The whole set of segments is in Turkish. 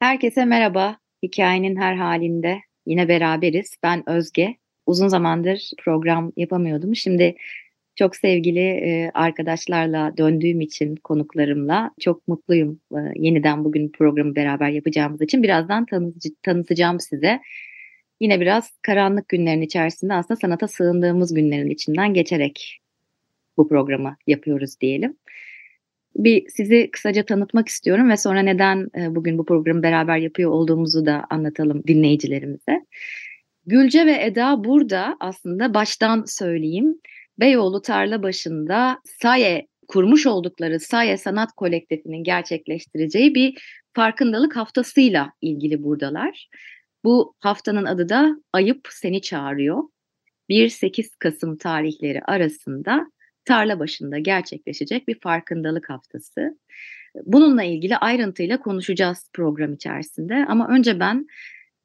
Herkese merhaba. Hikayenin her halinde yine beraberiz. Ben Özge. Uzun zamandır program yapamıyordum. Şimdi çok sevgili arkadaşlarla döndüğüm için, konuklarımla çok mutluyum. Yeniden bugün programı beraber yapacağımız için birazdan tanıtacağım size. Yine biraz karanlık günlerin içerisinde aslında sanata sığındığımız günlerin içinden geçerek bu programı yapıyoruz diyelim. Bir sizi kısaca tanıtmak istiyorum ve sonra neden bugün bu programı beraber yapıyor olduğumuzu da anlatalım dinleyicilerimize. Gülce ve Eda burada aslında baştan söyleyeyim. Beyoğlu Tarlabaşı'nda Saye kurmuş oldukları Saye Sanat Kolektifinin gerçekleştireceği bir farkındalık haftasıyla ilgili buradalar. Bu haftanın adı da Ayıp Seni Çağırıyor. 1-8 Kasım tarihleri arasında Tarlabaşı'nda gerçekleşecek bir farkındalık haftası. Bununla ilgili ayrıntıyla konuşacağız program içerisinde. Ama önce ben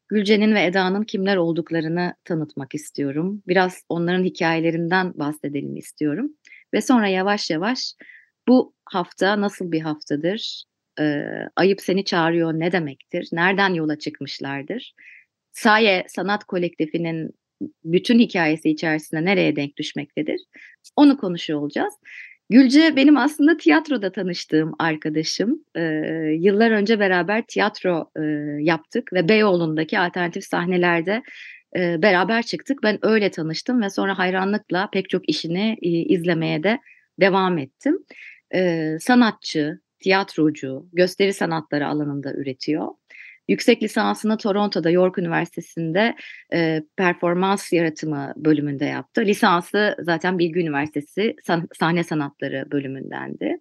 Gülce'nin ve Eda'nın kimler olduklarını tanıtmak istiyorum. Biraz onların hikayelerinden bahsedelim istiyorum. Ve sonra yavaş yavaş bu hafta nasıl bir haftadır? Ayıp Seni Çağırıyor ne demektir? Nereden yola çıkmışlardır? Saye Sanat Kolektifinin bütün hikayesi içerisinde nereye denk düşmektedir? Onu konuşuyor olacağız. Gülce benim aslında tiyatroda tanıştığım arkadaşım. Yıllar önce beraber tiyatro yaptık ve Beyoğlu'ndaki alternatif sahnelerde beraber çıktık. Ben öyle tanıştım ve sonra hayranlıkla pek çok işini izlemeye de devam ettim. Sanatçı, tiyatrocu, gösteri sanatları alanında üretiyor. Yüksek lisansını Toronto'da York Üniversitesi'nde performans yaratımı bölümünde yaptı. Lisansı zaten Bilgi Üniversitesi sahne sanatları bölümündendi.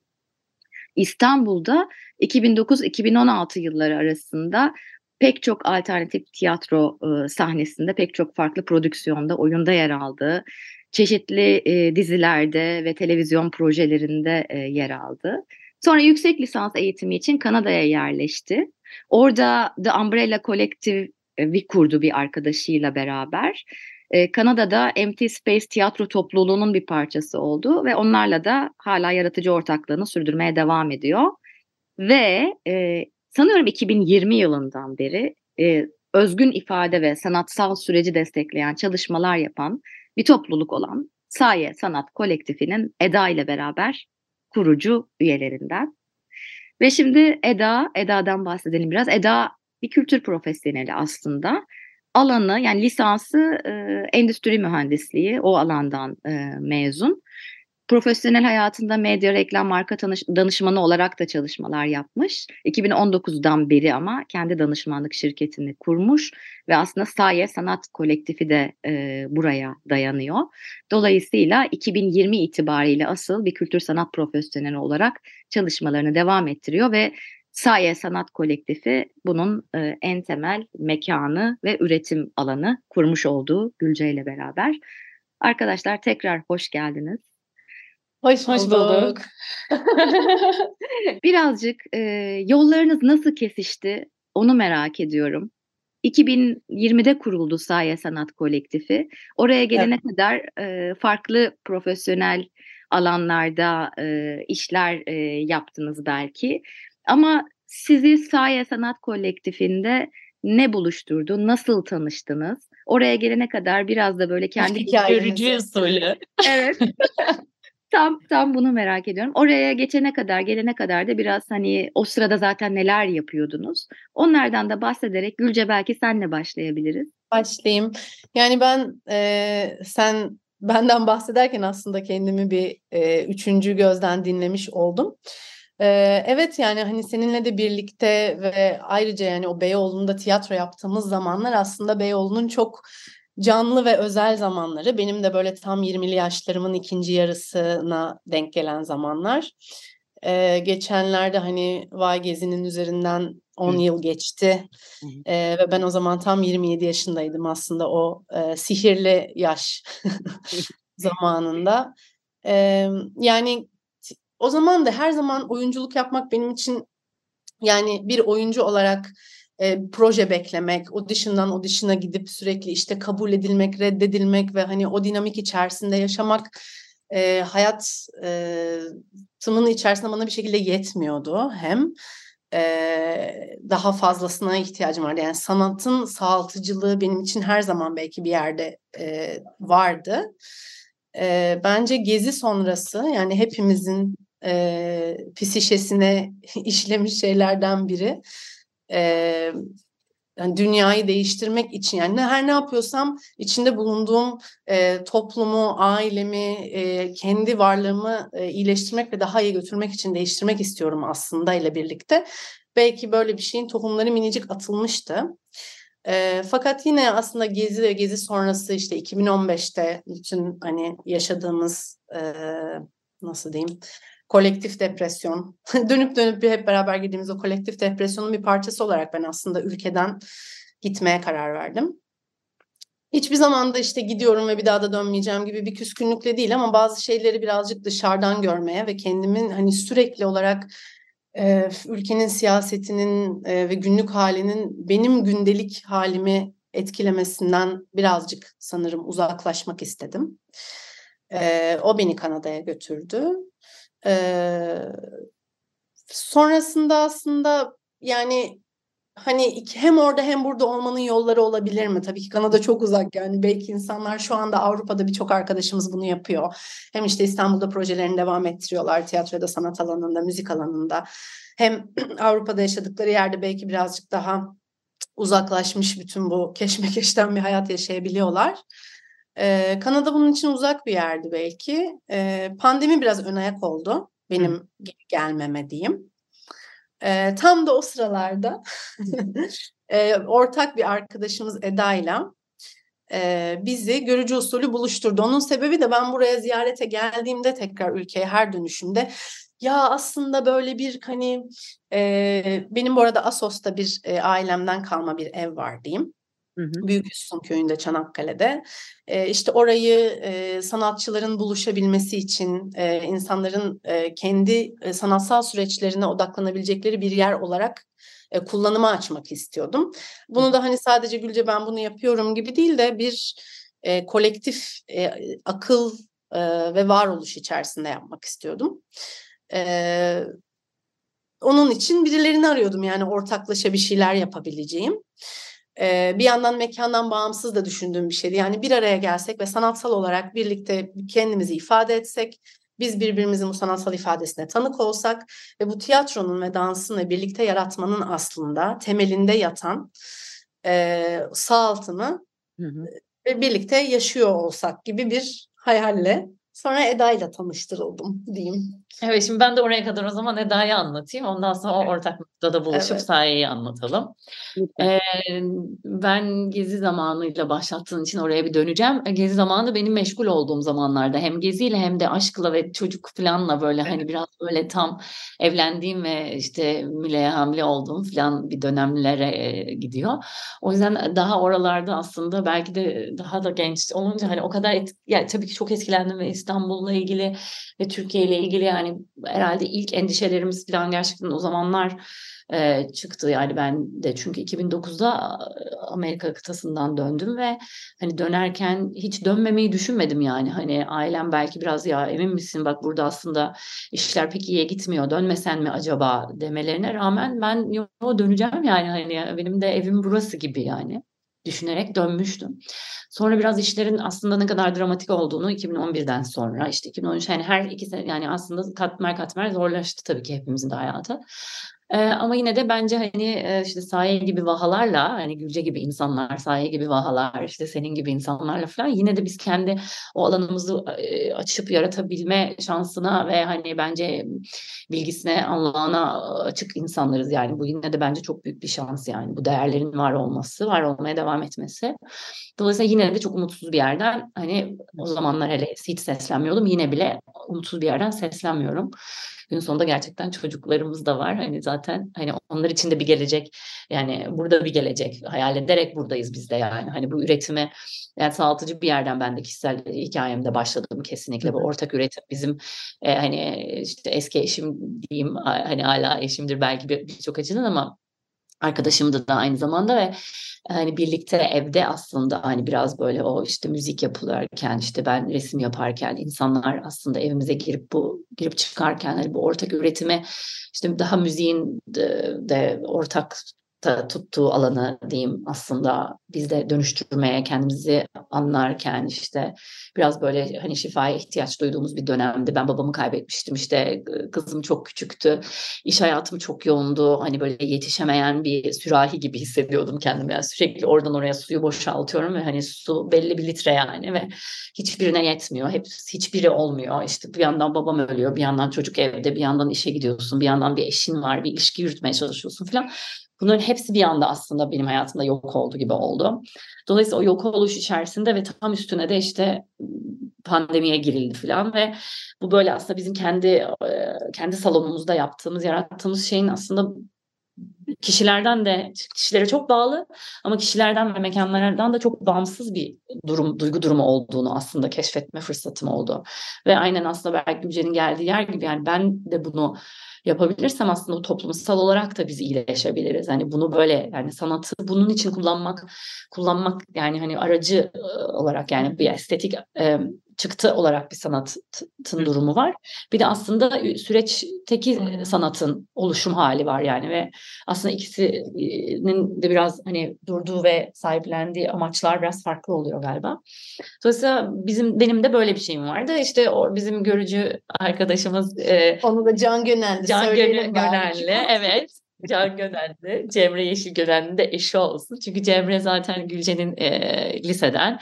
İstanbul'da 2009-2016 yılları arasında pek çok alternatif tiyatro sahnesinde, pek çok farklı prodüksiyonda, oyunda yer aldı. Çeşitli dizilerde ve televizyon projelerinde yer aldı. Sonra yüksek lisans eğitimi için Kanada'ya yerleşti. Orada The Umbrella Collective'i kurdu bir arkadaşıyla beraber. Kanada'da Empty Space tiyatro topluluğunun bir parçası oldu ve onlarla da hala yaratıcı ortaklığını sürdürmeye devam ediyor. Ve sanıyorum 2020 yılından beri özgün ifade ve sanatsal süreci destekleyen çalışmalar yapan bir topluluk olan Saye Sanat Kolektifinin Eda ile beraber kurucu üyelerinden. Ve şimdi Eda'dan bahsedelim biraz. Eda bir kültür profesyoneli aslında. Alanı, yani lisansı endüstri mühendisliği, o alandan mezun. Profesyonel hayatında medya, reklam, marka danışmanı olarak da çalışmalar yapmış. 2019'dan beri ama kendi danışmanlık şirketini kurmuş ve aslında Saye Sanat Kolektifi de buraya dayanıyor. Dolayısıyla 2020 itibariyle asıl bir kültür sanat profesyoneli olarak çalışmalarını devam ettiriyor ve Saye Sanat Kolektifi bunun en temel mekanı ve üretim alanı kurmuş olduğu Gülce ile beraber. Arkadaşlar tekrar hoş geldiniz. Hoş bulduk. Birazcık yollarınız nasıl kesişti onu merak ediyorum. 2020'de kuruldu Saye Sanat Kolektifi. Oraya gelene kadar farklı profesyonel alanlarda işler yaptınız belki. Ama sizi Saye Sanat Kolektifinde ne buluşturdu? Nasıl tanıştınız? Oraya gelene kadar biraz da böyle kendi hikayenizi... usulü. Evet. Tam bunu merak ediyorum. Oraya gelene kadar da biraz hani o sırada zaten neler yapıyordunuz? Onlardan da bahsederek Gülce belki senle başlayabiliriz. Başlayayım. Yani ben sen benden bahsederken aslında kendimi bir üçüncü gözden dinlemiş oldum. Evet, yani hani seninle de birlikte ve ayrıca yani o Beyoğlu'nda tiyatro yaptığımız zamanlar aslında Beyoğlu'nun çok canlı ve özel zamanları, benim de böyle tam 20'li yaşlarımın ikinci yarısına denk gelen zamanlar. Geçenlerde hani Vay Gezi'nin üzerinden 10 yıl geçti ve ben o zaman tam 27 yaşındaydım aslında o sihirli yaş zamanında. Yani o zaman da her zaman oyunculuk yapmak benim için, yani bir oyuncu olarak proje beklemek, audition'dan audition'a gidip sürekli işte kabul edilmek, reddedilmek ve hani o dinamik içerisinde yaşamak hayatımın içerisinde bana bir şekilde yetmiyordu. Hem daha fazlasına ihtiyacım vardı. Yani sanatın sağaltıcılığı benim için her zaman belki bir yerde vardı. Bence gezi sonrası, yani hepimizin psişesine işlemiş şeylerden biri. Yani dünyayı değiştirmek için, yani her ne yapıyorsam içinde bulunduğum toplumu, ailemi, kendi varlığımı iyileştirmek ve daha iyi götürmek için değiştirmek istiyorum aslında ile birlikte. Belki böyle bir şeyin tohumları minicik atılmıştı. Fakat yine aslında gezi ve gezi sonrası işte 2015'te bütün hani yaşadığımız nasıl diyeyim, kolektif depresyon, dönüp dönüp hep beraber girdiğimiz o kolektif depresyonun bir parçası olarak ben aslında ülkeden gitmeye karar verdim. Hiçbir zaman da işte gidiyorum ve bir daha da dönmeyeceğim gibi bir küskünlükle değil, ama bazı şeyleri birazcık dışarıdan görmeye ve kendimin hani sürekli olarak ülkenin siyasetinin ve günlük halinin benim gündelik halimi etkilemesinden birazcık sanırım uzaklaşmak istedim. O beni Kanada'ya götürdü. Sonrasında aslında yani hani hem orada hem burada olmanın yolları olabilir mi? Tabii ki Kanada çok uzak, yani belki insanlar şu anda Avrupa'da birçok arkadaşımız bunu yapıyor. Hem işte İstanbul'da projelerini devam ettiriyorlar, tiyatroda, sanat alanında, müzik alanında. Hem Avrupa'da yaşadıkları yerde belki birazcık daha uzaklaşmış bütün bu keşmekeşten bir hayat yaşayabiliyorlar. Kanada bunun için uzak bir yerdi belki. Pandemi biraz ön ayak oldu benim gelmeme diyeyim. Tam da o sıralarda ortak bir arkadaşımız Eda'yla bizi görücü usulü buluşturdu. Onun sebebi de ben buraya ziyarete geldiğimde tekrar ülkeye her dönüşümde ya aslında böyle bir hani benim bu arada Assos'ta bir ailemden kalma bir ev var diyeyim. Büyük Üstün Köyü'nde, Çanakkale'de. İşte orayı sanatçıların buluşabilmesi için, insanların kendi sanatsal süreçlerine odaklanabilecekleri bir yer olarak kullanıma açmak istiyordum. Bunu da hani sadece Gülce ben bunu yapıyorum gibi değil de bir kolektif akıl ve varoluş içerisinde yapmak istiyordum. Onun için birilerini arıyordum, yani ortaklaşa bir şeyler yapabileceğim. Bir yandan mekandan bağımsız da düşündüğüm bir şeydi. Yani bir araya gelsek ve sanatsal olarak birlikte kendimizi ifade etsek, biz birbirimizin bu sanatsal ifadesine tanık olsak ve bu tiyatronun ve dansın birlikte yaratmanın aslında temelinde yatan sağaltını birlikte yaşıyor olsak gibi bir hayalle. Sonra Eda'yla tanıştırıldım diyeyim. Evet, şimdi ben de oraya kadar o zaman Eda'yı anlatayım. Ondan sonra o ortak noktada buluşup Saye'yi anlatalım. Ben gezi zamanıyla başlattığın için oraya bir döneceğim. Gezi zamanı benim meşgul olduğum zamanlarda. Hem geziyle hem de aşkla ve çocuk falanla böyle hani biraz böyle tam evlendiğim ve işte Mila'ya hamile olduğum falan bir dönemlere gidiyor. O yüzden daha oralarda aslında belki de daha da genç olunca hani o kadar yani tabii ki çok etkilendim ve İstanbul'la ilgili ve Türkiye ile ilgili yani herhalde ilk endişelerimiz falan gerçekten o zamanlar çıktı. Yani ben de çünkü 2009'da Amerika kıtasından döndüm ve hani dönerken hiç dönmemeyi düşünmedim yani. Hani ailem belki biraz ya emin misin bak burada aslında işler pek iyiye gitmiyor, dönmesen mi acaba demelerine rağmen ben yo döneceğim yani hani benim de evim burası gibi yani düşünerek dönmüştüm. Sonra biraz işlerin aslında ne kadar dramatik olduğunu 2011'den sonra işte 2013 yani her iki sene yani aslında katmer katmer zorlaştı tabii ki hepimizin de hayatı. Ama yine de bence hani işte Saye gibi vahalarla hani Gülce gibi insanlar, Saye gibi vahalar, işte senin gibi insanlarla falan yine de biz kendi o alanımızı açıp yaratabilme şansına ve hani bence bilgisine, anlayana açık insanlarız yani. Bu yine de bence çok büyük bir şans yani. Bu değerlerin var olması, var olmaya devam etmesi. Dolayısıyla yine de çok umutsuz bir yerden hani o zamanlar hele hiç seslenmiyordum. Yine bile umutsuz bir yerden seslenmiyorum. gün sonunda gerçekten çocuklarımız da var. Hani zaten hani onlar için de bir gelecek, yani burada bir gelecek hayal ederek buradayız biz de yani. Hani bu üretime yani sağlatıcı bir yerden ben de kişisel hikayemde başladım kesinlikle. Bu ortak üretim bizim hani işte eski eşim diyeyim, hani hala eşimdir belki birçok açıdan ama arkadaşımdı da aynı zamanda ve hani birlikte evde aslında hani biraz böyle o işte müzik yapılırken, işte ben resim yaparken, insanlar aslında evimize girip çıkarken hani bu ortak üretime, işte daha müziğin de ortak tuttuğu alanı diyeyim aslında biz de dönüştürmeye, kendimizi anlarken işte biraz böyle hani şifaya ihtiyaç duyduğumuz bir dönemdi. Ben babamı kaybetmiştim, işte kızım çok küçüktü, iş hayatım çok yoğundu, hani böyle yetişemeyen bir sürahi gibi hissediyordum kendimi. Yani sürekli oradan oraya suyu boşaltıyorum ve hani su belli bir litre yani ve hiçbirine yetmiyor, hiçbiri olmuyor. İşte bir yandan babam ölüyor, bir yandan çocuk evde, bir yandan işe gidiyorsun, bir yandan bir eşin var, bir ilişki yürütmeye çalışıyorsun falan. Bunların hepsi bir anda aslında benim hayatımda yok oldu gibi oldu. Dolayısıyla o yok oluş içerisinde ve tam üstüne de işte pandemiye girildi falan ve bu böyle aslında bizim kendi salonumuzda yaptığımız, yarattığımız şeyin aslında kişilerden de, kişilere çok bağlı ama kişilerden ve mekanlardan da çok bağımsız bir durum, duygu durumu olduğunu aslında keşfetme fırsatım oldu. Ve aynen aslında belki Gülce'nin geldiği yer gibi yani ben de bunu yapabilirsem aslında toplumsal olarak da biz iyileşebiliriz. Hani bunu böyle yani sanatı bunun için kullanmak yani hani aracı olarak yani bir estetik çıktı olarak bir sanatın durumu var. Bir de aslında süreçteki sanatın oluşum hali var yani ve aslında ikisinin de biraz hani durduğu ve sahiplendiği amaçlar biraz farklı oluyor galiba. Dolayısıyla benim de böyle bir şeyim vardı. İşte bizim görücü arkadaşımız onu da Can Gönel'di. Can Gönel'le evet. Can Gönen'de, Cemre Yeşil Gönen'in de eşi olsun. Çünkü Cemre zaten Gülce'nin liseden.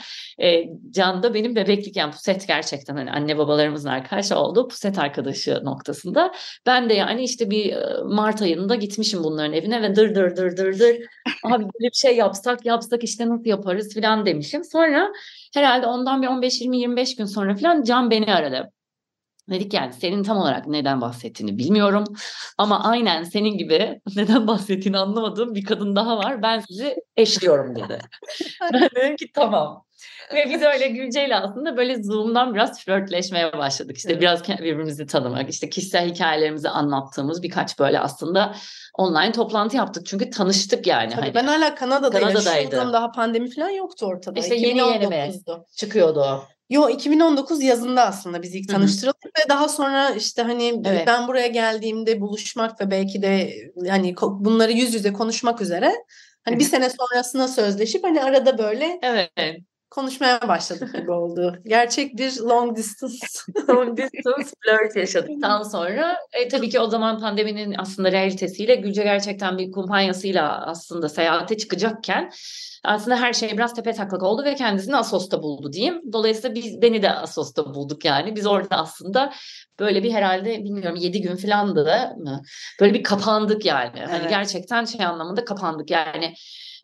Can da benim bebeklik yani Puset gerçekten hani anne babalarımızın arkadaşı olduğu Puset arkadaşı noktasında. Ben de yani işte bir Mart ayında gitmişim bunların evine ve dır. Abi böyle bir şey yapsak işte nasıl yaparız falan demişim. Sonra herhalde ondan bir 15-20-25 gün sonra falan Can beni aradı. Dedik yani senin tam olarak neden bahsettiğini bilmiyorum ama aynen senin gibi neden bahsettiğini anlamadığım bir kadın daha var, ben sizi eşliyorum dedi. Ben dedim ki tamam. Ve biz öyle Gülce'yle aslında böyle Zoom'dan biraz flörtleşmeye başladık. İşte biraz birbirimizi tanımak, işte kişisel hikayelerimizi anlattığımız birkaç böyle aslında online toplantı yaptık. Çünkü tanıştık yani. Tabii hani. Ben hala Kanada'daydım. Şuradan daha pandemi falan yoktu ortada. İşte yeni çıkıyordu o. Yo, 2019 yazında aslında biz ilk tanıştırıldık ve daha sonra işte hani evet. Ben buraya geldiğimde buluşmak ve belki de hani bunları yüz yüze konuşmak üzere hani bir sene sonrasına sözleşip hani arada böyle evet. Konuşmaya başladık gibi oldu. Gerçek bir long distance flirt yaşadıktan sonra tabii ki o zaman pandeminin aslında realitesiyle Gülce gerçekten bir kumpanyasıyla aslında seyahate çıkacakken aslında her şey biraz tepe taklak oldu ve kendisini Assos'ta buldu diyeyim. Dolayısıyla beni de Assos'ta bulduk yani. Biz orada aslında böyle bir herhalde bilmiyorum 7 gün falandı da böyle bir kapandık yani. Evet. Hani gerçekten şey anlamında kapandık yani.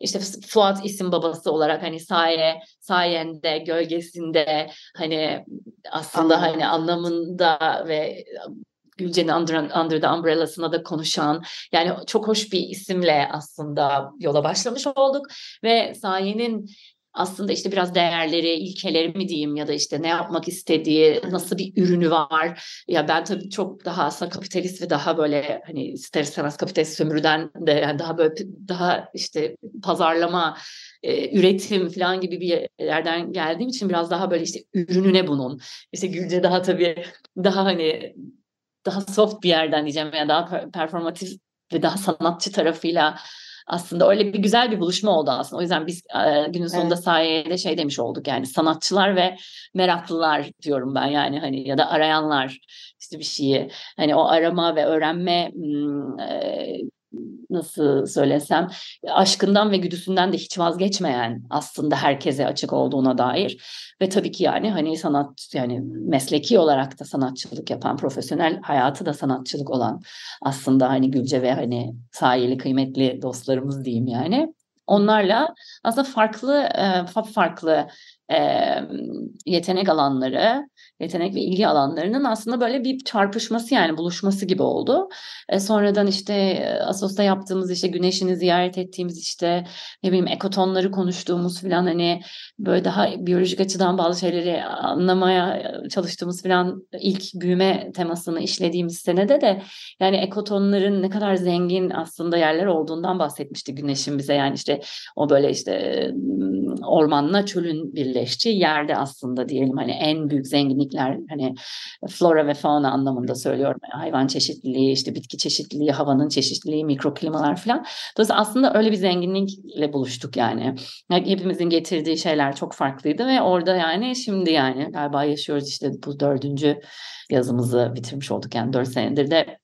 İşte Fuat isim babası olarak hani sayende, gölgesinde hani aslında hani anlamında ve Gülce'nin Under the Umbrella'sına da konuşan yani çok hoş bir isimle aslında yola başlamış olduk ve Saye'nin aslında işte biraz değerleri, ilkeleri mi diyeyim ya da işte ne yapmak istediği, nasıl bir ürünü var. Ya ben tabii çok daha aslında kapitalist ve daha böyle hani ister istemez kapitalist sömürüden de yani daha böyle daha işte pazarlama, üretim falan gibi bir yerden geldiğim için biraz daha böyle işte ürününe bunun. İşte Gülce daha tabii daha hani daha soft bir yerden diyeceğim veya daha performatif ve daha sanatçı tarafıyla aslında öyle bir güzel bir buluşma oldu aslında. O yüzden biz günün sonunda Sayede şey demiş olduk yani sanatçılar ve meraklılar diyorum ben yani hani ya da arayanlar işte bir şeyi hani o arama ve öğrenme nasıl söylesem aşkından ve güdüsünden de hiç vazgeçmeyen aslında herkese açık olduğuna dair ve tabii ki yani hani sanat yani mesleki olarak da sanatçılık yapan, profesyonel hayatı da sanatçılık olan aslında hani Gülce ve hani sayeli kıymetli dostlarımız diyeyim yani. Onlarla aslında farklı yetenek alanları, yetenek ve ilgi alanlarının aslında böyle bir çarpışması, yani buluşması gibi oldu. Sonradan işte Assos'ta yaptığımız işte güneşini ziyaret ettiğimiz, işte ne bileyim ekotonları konuştuğumuz falan, hani böyle daha biyolojik açıdan bazı şeyleri anlamaya çalıştığımız falan, ilk büyüme temasını işlediğimiz senede de yani ekotonların ne kadar zengin aslında yerler olduğundan bahsetmişti güneşin bize. Yani işte o böyle işte ormanla çölün birleştiği yerde aslında diyelim hani en büyük zenginlikler, hani flora ve fauna anlamında söylüyorum. Hayvan çeşitliliği, işte bitki çeşitliliği, havanın çeşitliliği, mikroklimalar falan. Dolayısıyla aslında öyle bir zenginlikle buluştuk yani. Yani hepimizin getirdiği şeyler çok farklıydı ve orada yani şimdi yani galiba yaşıyoruz, işte bu 4. yazımızı bitirmiş olduk. Yani 4 senedir de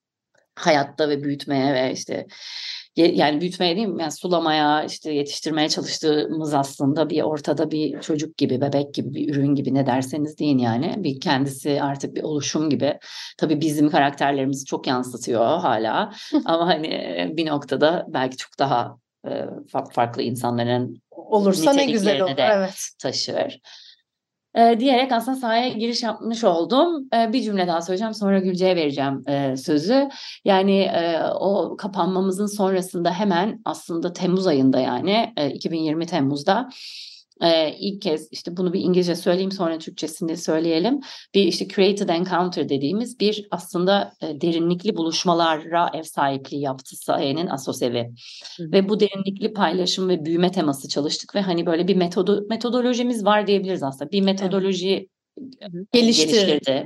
hayatta ve büyütmeye ve işte yani büyütmeye değil mi? Yani sulamaya, işte yetiştirmeye çalıştığımız aslında bir ortada bir çocuk gibi, bebek gibi, bir ürün gibi, ne derseniz deyin yani. Bir kendisi artık bir oluşum gibi. Tabii bizim karakterlerimizi çok yansıtıyor hala. Ama hani bir noktada belki çok daha farklı insanların olursa ne güzel olur, evet, taşır. Diyerek aslında sahaya giriş yapmış oldum. Bir cümle daha söyleyeceğim, sonra Gülce'ye vereceğim sözü. Yani o kapanmamızın sonrasında hemen aslında Temmuz ayında, yani 2020 Temmuz'da ilk kez, işte bunu bir İngilizce söyleyeyim sonra Türkçesini söyleyelim. Bir işte Created Encounter dediğimiz bir aslında derinlikli buluşmalara ev sahipliği yaptı Saye'nin Assos evi. Ve bu derinlikli paylaşım ve büyüme teması çalıştık ve hani böyle bir metodolojimiz var diyebiliriz aslında. Bir metodoloji, evet, geliştirdi.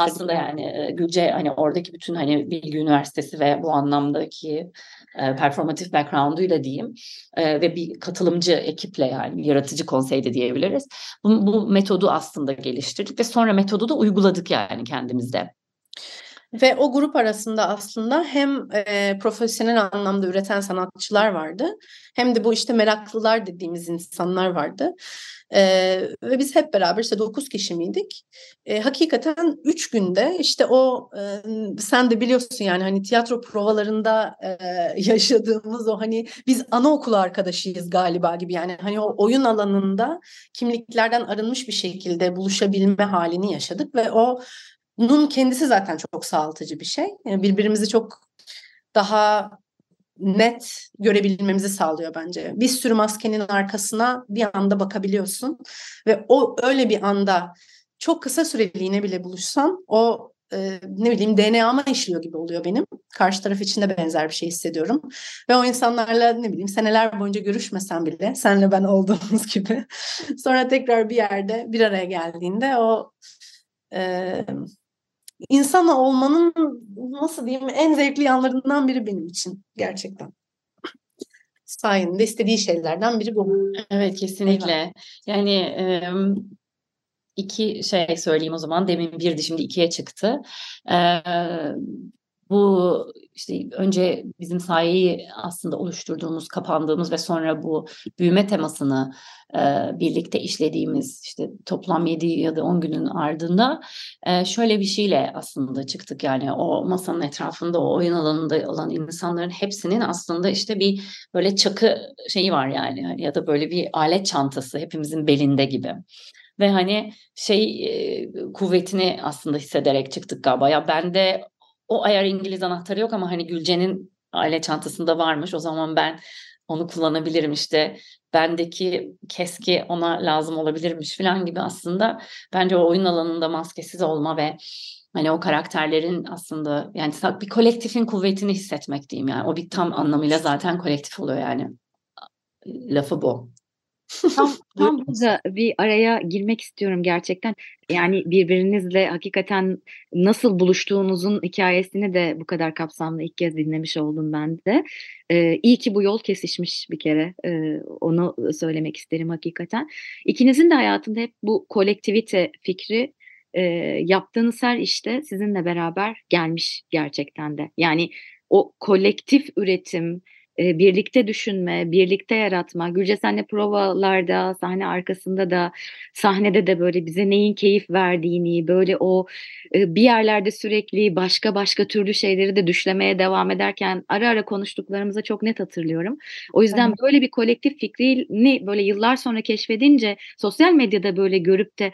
Aslında yani Gülce hani oradaki bütün hani Bilgi Üniversitesi ve bu anlamdaki performatif background'uyla diyeyim ve bir katılımcı ekiple, yani yaratıcı konseyde diyebiliriz. Bu metodu aslında geliştirdik ve sonra metodu da uyguladık yani kendimizde. Ve o grup arasında aslında hem profesyonel anlamda üreten sanatçılar vardı, hem de bu işte meraklılar dediğimiz insanlar vardı. Ve biz hep beraber işte 9 kişi miydik? Hakikaten 3 günde işte o sen de biliyorsun yani hani tiyatro provalarında yaşadığımız o hani biz anaokulu arkadaşıyız galiba gibi, yani hani o oyun alanında kimliklerden arınmış bir şekilde buluşabilme halini yaşadık ve onun kendisi zaten çok sağaltıcı bir şey. Yani birbirimizi çok daha net görebilmemizi sağlıyor bence. Bir sürü maskenin arkasına bir anda bakabiliyorsun ve o öyle bir anda çok kısa süreliğine bile buluşsan o ne bileyim DNA'ma işliyor gibi oluyor benim. Karşı taraf için de benzer bir şey hissediyorum. Ve o insanlarla ne bileyim seneler boyunca görüşmesem bile senle ben olduğumuz gibi sonra tekrar bir yerde bir araya geldiğinde o insan olmanın nasıl diyeyim en zevkli yanlarından biri benim için gerçekten. Sayende istediği şeylerden biri bu. Evet, kesinlikle. Eyvallah. Yani iki şey söyleyeyim o zaman. Demin birdi, şimdi 2'ye çıktı. Bu işte önce bizim Saye'yi aslında oluşturduğumuz, kapandığımız ve sonra bu büyüme temasını birlikte işlediğimiz işte toplam 7 ya da 10 günün ardında şöyle bir şeyle aslında çıktık. Yani o masanın etrafında, o oyun alanında olan insanların hepsinin aslında işte bir böyle çakı şeyi var yani, ya da böyle bir alet çantası hepimizin belinde gibi. Ve hani kuvvetini aslında hissederek çıktık galiba. Ya bende o ayar İngiliz anahtarı yok ama hani Gülce'nin aile çantasında varmış. O zaman ben onu kullanabilirim, işte bendeki keski ona lazım olabilirmiş falan gibi. Aslında bence o oyun alanında maskesiz olma ve hani o karakterlerin aslında yani bir kolektifin kuvvetini hissetmek diyeyim yani. O bir tam anlamıyla zaten kolektif oluyor yani. Lafı bu. Tam burada bir araya girmek istiyorum gerçekten. Yani birbirinizle hakikaten nasıl buluştuğunuzun hikayesini de bu kadar kapsamlı ilk kez dinlemiş oldum ben de. İyi ki bu yol kesişmiş bir kere. Onu söylemek isterim hakikaten. İkinizin de hayatında hep bu kolektivite fikri yaptığınız her işte sizinle beraber gelmiş gerçekten de. Yani o kolektif üretim, birlikte düşünme, birlikte yaratma. Gülce senle provalarda, sahne arkasında da, sahnede de böyle bize neyin keyif verdiğini, böyle o bir yerlerde sürekli başka türlü şeyleri de düşlemeye devam ederken ara ara konuştuklarımıza çok net hatırlıyorum. O yüzden böyle bir kolektif fikrini böyle yıllar sonra keşfedince, sosyal medyada böyle görüp de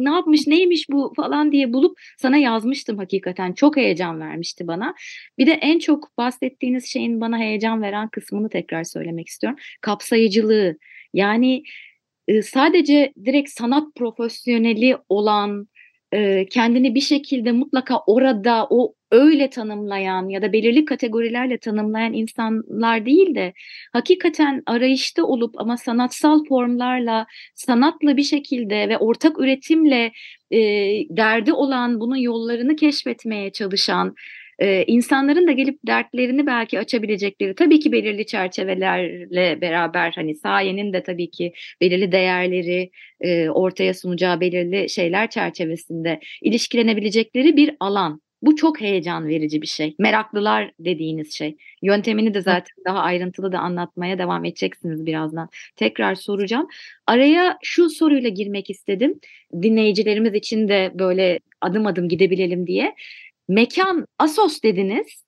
ne yapmış, neymiş bu falan diye bulup sana yazmıştım hakikaten. Çok heyecan vermişti bana. Bir de en çok bahsettiğiniz şeyin bana heyecan veren kısmını tekrar söylemek istiyorum. Kapsayıcılığı. Yani sadece direkt sanat profesyoneli olan, kendini bir şekilde mutlaka orada o öyle tanımlayan ya da belirli kategorilerle tanımlayan insanlar değil de hakikaten arayışta olup ama sanatsal formlarla, sanatla bir şekilde ve ortak üretimle derdi olan, bunun yollarını keşfetmeye çalışan, insanların da gelip dertlerini belki açabilecekleri, tabii ki belirli çerçevelerle beraber, hani sayenin de tabii ki belirli değerleri ortaya sunacağı belirli şeyler çerçevesinde ilişkilenebilecekleri bir alan. Bu çok heyecan verici bir şey. Meraklılar dediğiniz şey. Yöntemini de zaten daha ayrıntılı da anlatmaya devam edeceksiniz birazdan. Tekrar soracağım. Araya şu soruyla girmek istedim. Dinleyicilerimiz için de böyle adım adım gidebilelim diye. Mekan Assos dediniz.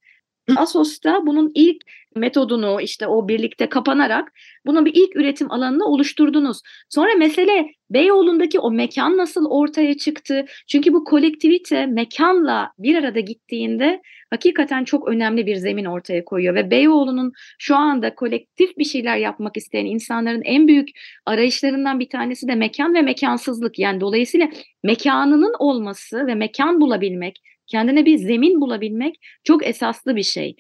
Assos'ta bunun ilk metodunu, işte o birlikte kapanarak bunun bir ilk üretim alanını oluşturdunuz. Sonra mesele Beyoğlu'ndaki o mekan nasıl ortaya çıktı? Çünkü bu kolektivite mekanla bir arada gittiğinde hakikaten çok önemli bir zemin ortaya koyuyor. Ve Beyoğlu'nun şu anda kolektif bir şeyler yapmak isteyen insanların en büyük arayışlarından bir tanesi de mekan ve mekansızlık. Yani dolayısıyla mekanının olması ve mekan bulabilmek, kendine bir zemin bulabilmek çok esaslı bir şey.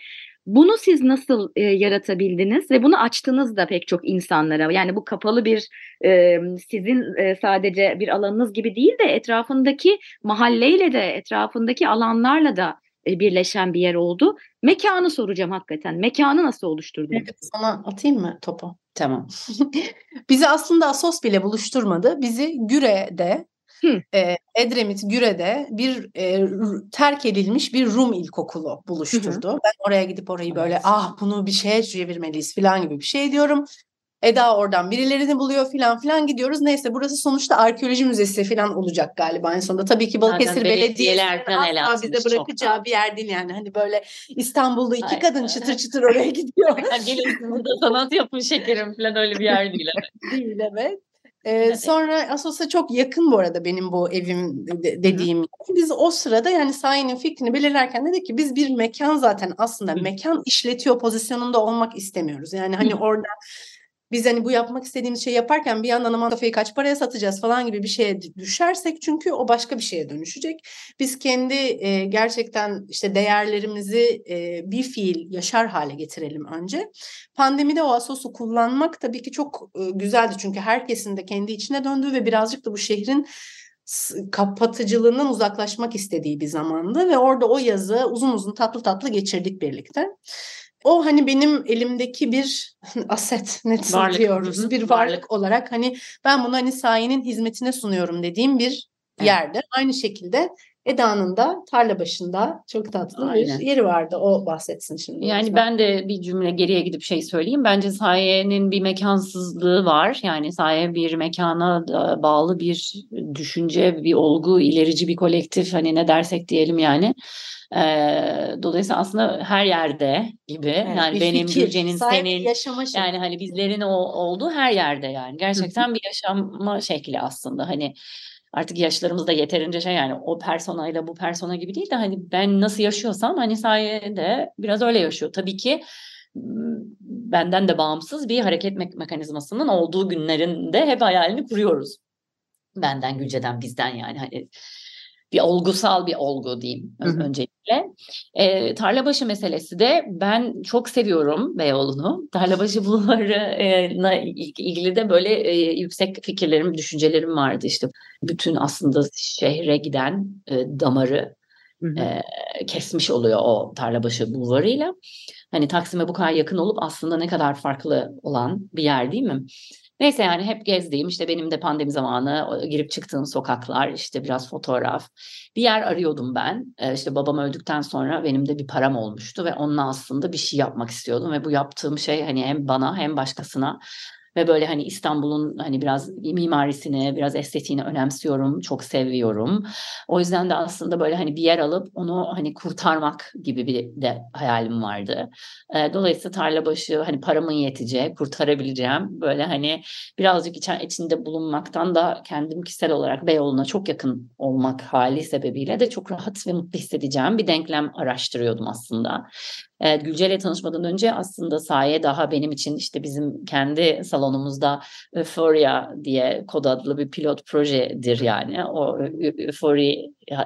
Bunu siz nasıl yaratabildiniz ve bunu açtınız da pek çok insanlara? Yani bu kapalı bir sizin sadece bir alanınız gibi değil de etrafındaki mahalleyle de, etrafındaki alanlarla da birleşen bir yer oldu. Mekanı soracağım hakikaten. Mekanı nasıl oluşturdunuz? Evet, sana atayım mı topu? Tamam. Bizi aslında Assos bile buluşturmadı. Bizi Güre'de, Edremit Güre'de bir terk edilmiş bir Rum ilkokulu buluşturdu. Hı-hı. Ben oraya gidip orayı böyle bunu bir şeye çevirmeliyiz falan gibi bir şey diyorum. Eda oradan birilerini buluyor falan gidiyoruz. Neyse, burası sonuçta arkeoloji müzesi falan olacak galiba en sonunda. Tabii ki Balıkesir Belediyesi'nin asla bize bırakacağı bir yer değil yani. Hani böyle İstanbul'da iki kadın çıtır çıtır oraya gidiyor. Gelin burada sanat yapın şekerim falan, öyle bir yer değil. Değil, evet. Sonra Assos'a çok yakın bu arada benim bu evim dediğim. Biz o sırada yani sayenin fikrini belirlerken dedik ki biz bir mekan, zaten aslında mekan işletiyor pozisyonunda olmak istemiyoruz. Yani hani orada biz hani bu yapmak istediğimiz şeyi yaparken bir yandan aman kafayı kaç paraya satacağız falan gibi bir şeye düşersek çünkü o başka bir şeye dönüşecek. Biz kendi gerçekten işte değerlerimizi bir fiil yaşar hale getirelim önce. Pandemide o Assos'u kullanmak tabii ki çok güzeldi çünkü herkesin de kendi içine döndüğü ve birazcık da bu şehrin kapatıcılığından uzaklaşmak istediği bir zamandı ve orada o yazı uzun uzun tatlı geçirdik birlikte. O hani benim elimdeki bir aset, net diyoruz, bir varlık olarak hani ben bunu hani sayenin hizmetine sunuyorum dediğim bir yerde. Aynı şekilde Eda'nın da Tarlabaşı'nda çok tatlı bir yeri vardı. O bahsetsin şimdi. Yani ben de bir cümle geriye gidip şey söyleyeyim. Bence sayenin bir mekansızlığı var. Yani saye bir mekana bağlı bir düşünce, bir olgu, ilerici bir kolektif, hani ne dersek diyelim yani. Dolayısıyla aslında her yerde gibi yani benim, Gülce'nin, senin, yani hani bizlerin olduğu her yerde yani gerçekten bir yaşama şekli aslında, hani artık yaşlarımızda yeterince şey yani o personayla bu persona gibi değil de hani ben nasıl yaşıyorsam hani sayede biraz öyle yaşıyor. Tabii ki benden de bağımsız bir hareket mekanizmasının olduğu günlerinde hep hayalini kuruyoruz. Benden, Gülce'den, bizden yani hani bir olgusal bir olgu diyeyim öncelikle. Tarlabaşı meselesi de, ben çok seviyorum Beyoğlu'nu. Tarlabaşı bulvarına ilgili de böyle yüksek fikirlerim, düşüncelerim vardı. İşte bütün aslında şehre giden damarı kesmiş oluyor o Tarlabaşı bulvarıyla. Hani Taksim'e bu kadar yakın olup aslında ne kadar farklı olan bir yer değil mi? Neyse yani hep gezdiğim, işte benim de pandemi zamanı girip çıktığım sokaklar, işte biraz fotoğraf. Bir yer arıyordum ben. İşte babam öldükten sonra benim de bir param olmuştu ve onunla aslında bir şey yapmak istiyordum. Ve bu yaptığım şey hani hem bana hem başkasına ve böyle hani İstanbul'un hani biraz mimarisini, biraz estetiğini önemsiyorum, çok seviyorum. O yüzden de aslında böyle hani bir yer alıp onu hani kurtarmak gibi bir de hayalim vardı. Dolayısıyla Tarlabaşı hani paramın yeteceği, kurtarabileceğim, böyle hani birazcık içinde bulunmaktan da kendim kişisel olarak Beyoğlu'na çok yakın olmak hali sebebiyle de çok rahat ve mutlu hissedeceğim bir denklem araştırıyordum aslında. Evet, Gülce'yle tanışmadan önce aslında Saye daha benim için işte bizim kendi salonumuzda Euphoria diye kod adlı bir pilot projedir yani. O Euphoria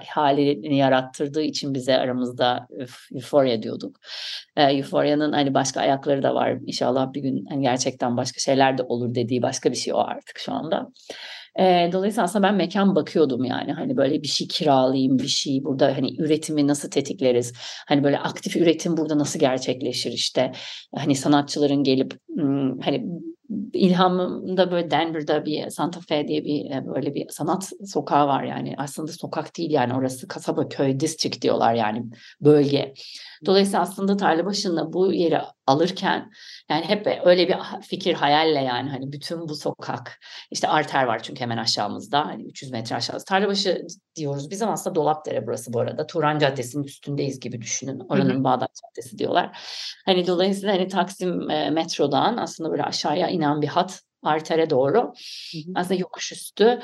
halini yarattırdığı için bize aramızda Euphoria diyorduk. Euphoria'nın hani başka ayakları da var. İnşallah bir gün hani gerçekten başka şeyler de olur dediği başka bir şey o artık şu anda. Dolayısıyla aslında ben mekan bakıyordum yani hani böyle bir şey kiralayayım, bir şey burada hani üretimi nasıl tetikleriz, hani böyle aktif üretim burada nasıl gerçekleşir, işte hani sanatçıların gelip hani ilhamımda böyle Denver'da bir Santa Fe diye bir böyle bir sanat sokağı var yani aslında sokak değil yani orası kasaba, köy, district diyorlar yani bölge. Dolayısıyla aslında Tarlabaşı'nda bu yeri alırken yani hep öyle bir fikir hayalle yani hani bütün bu sokak işte arter var çünkü hemen aşağımızda hani 300 metre aşağısı Tarlabaşı diyoruz biz ama aslında Dolapdere burası bu arada. Turan Caddesi'nin üstündeyiz gibi düşünün. Oranın Bağdat Caddesi diyorlar. Hani dolayısıyla hani Taksim metrodan aslında böyle aşağıya inen bir hat artere doğru aslında yokuş üstü.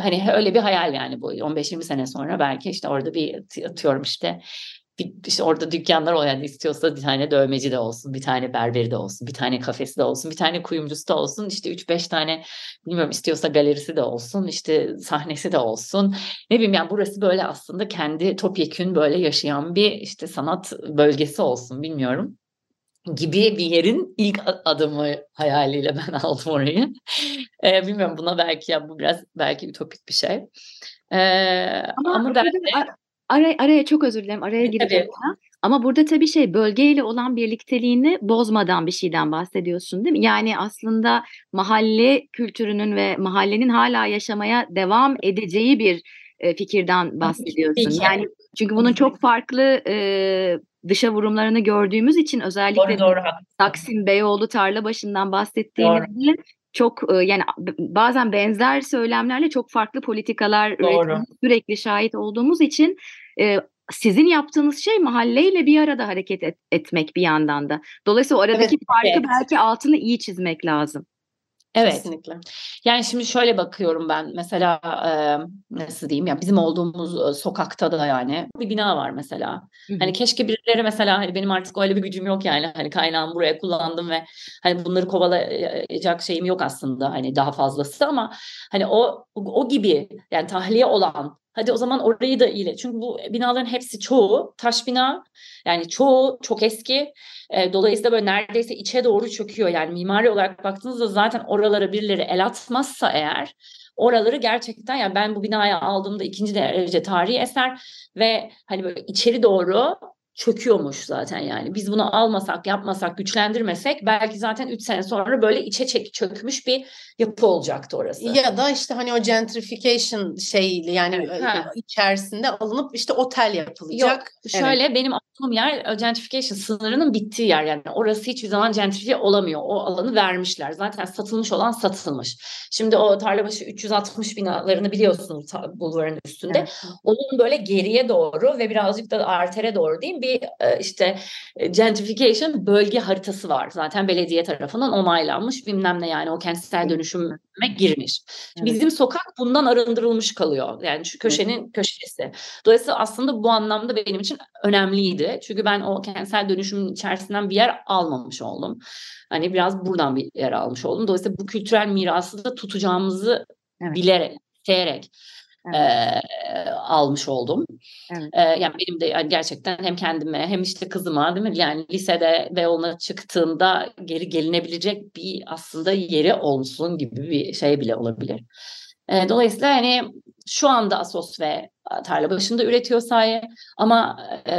Hani öyle bir hayal yani bu 15-20 sene sonra belki işte orada bir atıyorum işte İşte orada dükkanlar olan yani istiyorsa bir tane dövmeci de olsun, bir tane berberi de olsun, bir tane kafesi de olsun, bir tane kuyumcusu da olsun, işte 3-5 tane bilmiyorum istiyorsa galerisi de olsun, işte sahnesi de olsun. Ne bileyim yani burası böyle aslında kendi topyekün böyle yaşayan bir işte sanat bölgesi olsun bilmiyorum. Gibi bir yerin ilk adımı hayaliyle ben aldım orayı. Bilmiyorum buna belki ya bu biraz belki ütopik bir şey. Ama belki Araya çok özür dilerim. Araya gireceğim. Ama burada tabii şey bölgeyle olan birlikteliğini bozmadan bir şeyden bahsediyorsun değil mi? Yani aslında mahalle kültürünün ve mahallenin hala yaşamaya devam edeceği bir fikirden bahsediyorsun. Yani çünkü bunun çok farklı dışa vurumlarını gördüğümüz için özellikle doğru. Taksim, Beyoğlu, Tarlabaşı'ndan bahsettiğimizde çok yani bazen benzer söylemlerle çok farklı politikalar üretimi sürekli şahit olduğumuz için sizin yaptığınız şey mahalleyle bir arada hareket etmek bir yandan da. Dolayısıyla aradaki farkı belki altını iyi çizmek lazım. Evet. Kesinlikle. Yani şimdi şöyle bakıyorum ben mesela nasıl diyeyim ya bizim olduğumuz sokakta da yani bir bina var mesela. Hani keşke birileri mesela hani benim artık öyle bir gücüm yok yani hani kaynağımı buraya kullandım ve hani bunları kovalayacak şeyim yok aslında hani daha fazlası ama hani o gibi yani tahliye olan hadi o zaman orayı da iyile. Çünkü bu binaların hepsi çoğu taş bina. Yani çoğu çok eski. Dolayısıyla böyle neredeyse içe doğru çöküyor. Yani mimari olarak baktığınızda zaten oralara birileri el atmazsa eğer oraları gerçekten yani ben bu binaya aldığımda ikinci derece tarihi eser ve hani böyle içeri doğru çöküyormuş zaten yani. Biz bunu almasak, yapmasak, güçlendirmesek belki zaten 3 sene sonra böyle içe çökmüş bir yapı olacaktı orası. Ya da işte hani o gentrification şeyiyle yani içerisinde alınıp işte otel yapılacak. Yok, şöyle benim aklım yer gentrification sınırının bittiği yer yani. Orası hiçbir zaman gentrifiye olamıyor. O alanı vermişler. Zaten satılmış olan satılmış. Şimdi o Tarlabaşı 360 binalarını biliyorsunuz bulvarın üstünde. Evet. Onun böyle geriye doğru ve birazcık da artere doğru değil mi? Bir işte gentrification bölge haritası var. Zaten belediye tarafından onaylanmış bilmem ne yani o kentsel dönüşüme girmiş. Evet. Bizim sokak bundan arındırılmış kalıyor. Yani şu köşenin köşesi. Dolayısıyla aslında bu anlamda benim için önemliydi. Çünkü ben o kentsel dönüşümün içerisinden bir yer almamış oldum. Hani biraz buradan bir yer almış oldum. Dolayısıyla bu kültürel mirası da tutacağımızı bilerek, isteyerek almış oldum. Evet. Yani benim de yani gerçekten hem kendime hem işte kızıma değil mi? Yani lisede ve ona çıktığında geri gelinebilecek bir aslında yeri olsun gibi bir şey bile olabilir. Dolayısıyla hani şu anda Assos ve Tarlabaşı'nda üretiyor Saye. Ama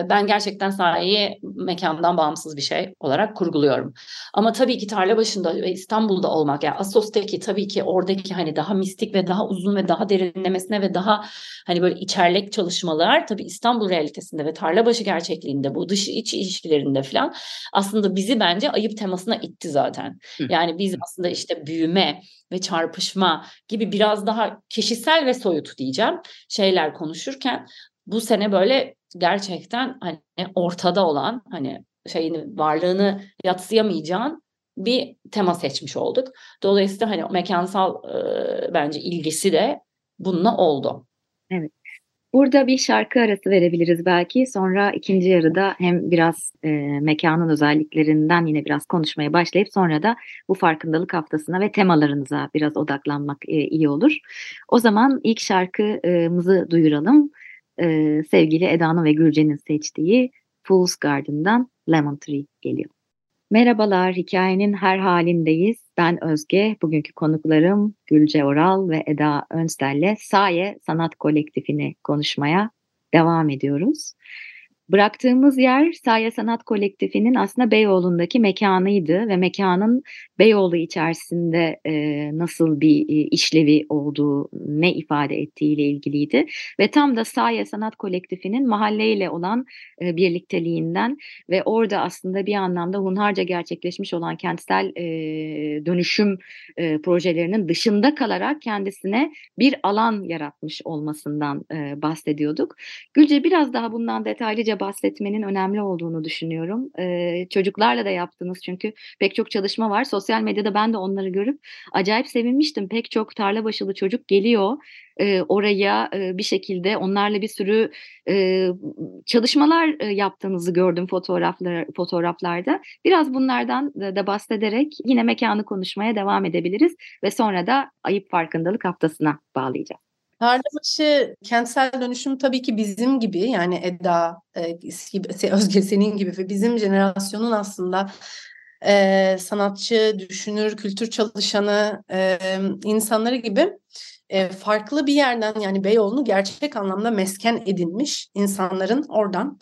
ben gerçekten Saye'yi mekandan bağımsız bir şey olarak kurguluyorum. Ama tabii ki Tarlabaşı'nda ve İstanbul'da olmak, yani Assos'taki tabii ki oradaki hani daha mistik ve daha uzun ve daha derinlemesine ve daha hani böyle içerlek çalışmalar tabii İstanbul realitesinde ve Tarlabaşı gerçekliğinde, bu dış iç ilişkilerinde falan aslında bizi bence Ayıp temasına itti zaten. Yani biz aslında işte büyüme ve çarpışma gibi biraz daha kişisel ve soyut diyeceğim şeyler konuşurken bu sene böyle gerçekten hani ortada olan, hani şeyini, varlığını yatsıyamayacağın bir tema seçmiş olduk. Dolayısıyla hani mekansal bence ilgisi de bununla oldu. Evet. Burada bir şarkı arası verebiliriz belki. Sonra ikinci yarıda hem biraz mekanın özelliklerinden yine biraz konuşmaya başlayıp sonra da bu farkındalık haftasına ve temalarınıza biraz odaklanmak iyi olur. O zaman ilk şarkımızı duyuralım. Sevgili Eda'nın ve Gülce'nin seçtiği Fools Garden'dan Lemon Tree geliyor. Merhabalar, hikayenin her halindeyiz. Ben Özge, bugünkü konuklarım Gülce Oral ve Eda Önsel'le Saye Sanat Kolektifini konuşmaya devam ediyoruz. Bıraktığımız yer Saye Sanat Kolektifinin aslında Beyoğlu'ndaki mekanıydı ve mekanın Beyoğlu içerisinde nasıl bir işlevi olduğu, ne ifade ettiğiyle ilgiliydi. Ve tam da Saye Sanat Kolektifinin mahalleyle olan birlikteliğinden ve orada aslında bir anlamda hunharca gerçekleşmiş olan kentsel dönüşüm projelerinin dışında kalarak kendisine bir alan yaratmış olmasından bahsediyorduk. Gülce, biraz daha bundan detaylıca bahsetmenin önemli olduğunu düşünüyorum. Çocuklarla da yaptınız çünkü pek çok çalışma var. Sosyal medyada ben de onları görüp acayip sevinmiştim. Pek çok Tarlabaşılı çocuk geliyor oraya bir şekilde. Onlarla bir sürü çalışmalar yaptığınızı gördüm fotoğraflarda. Biraz bunlardan da bahsederek yine mekanı konuşmaya devam edebiliriz ve sonra da Ayıp Farkındalık Haftası'na bağlayacağız. Tarlabaşı kentsel dönüşüm tabii ki bizim gibi, yani Eda, Özge, senin gibi ve bizim jenerasyonun aslında sanatçı, düşünür, kültür çalışanı insanları gibi farklı bir yerden, yani Beyoğlu'nu gerçek anlamda mesken edinmiş insanların oradan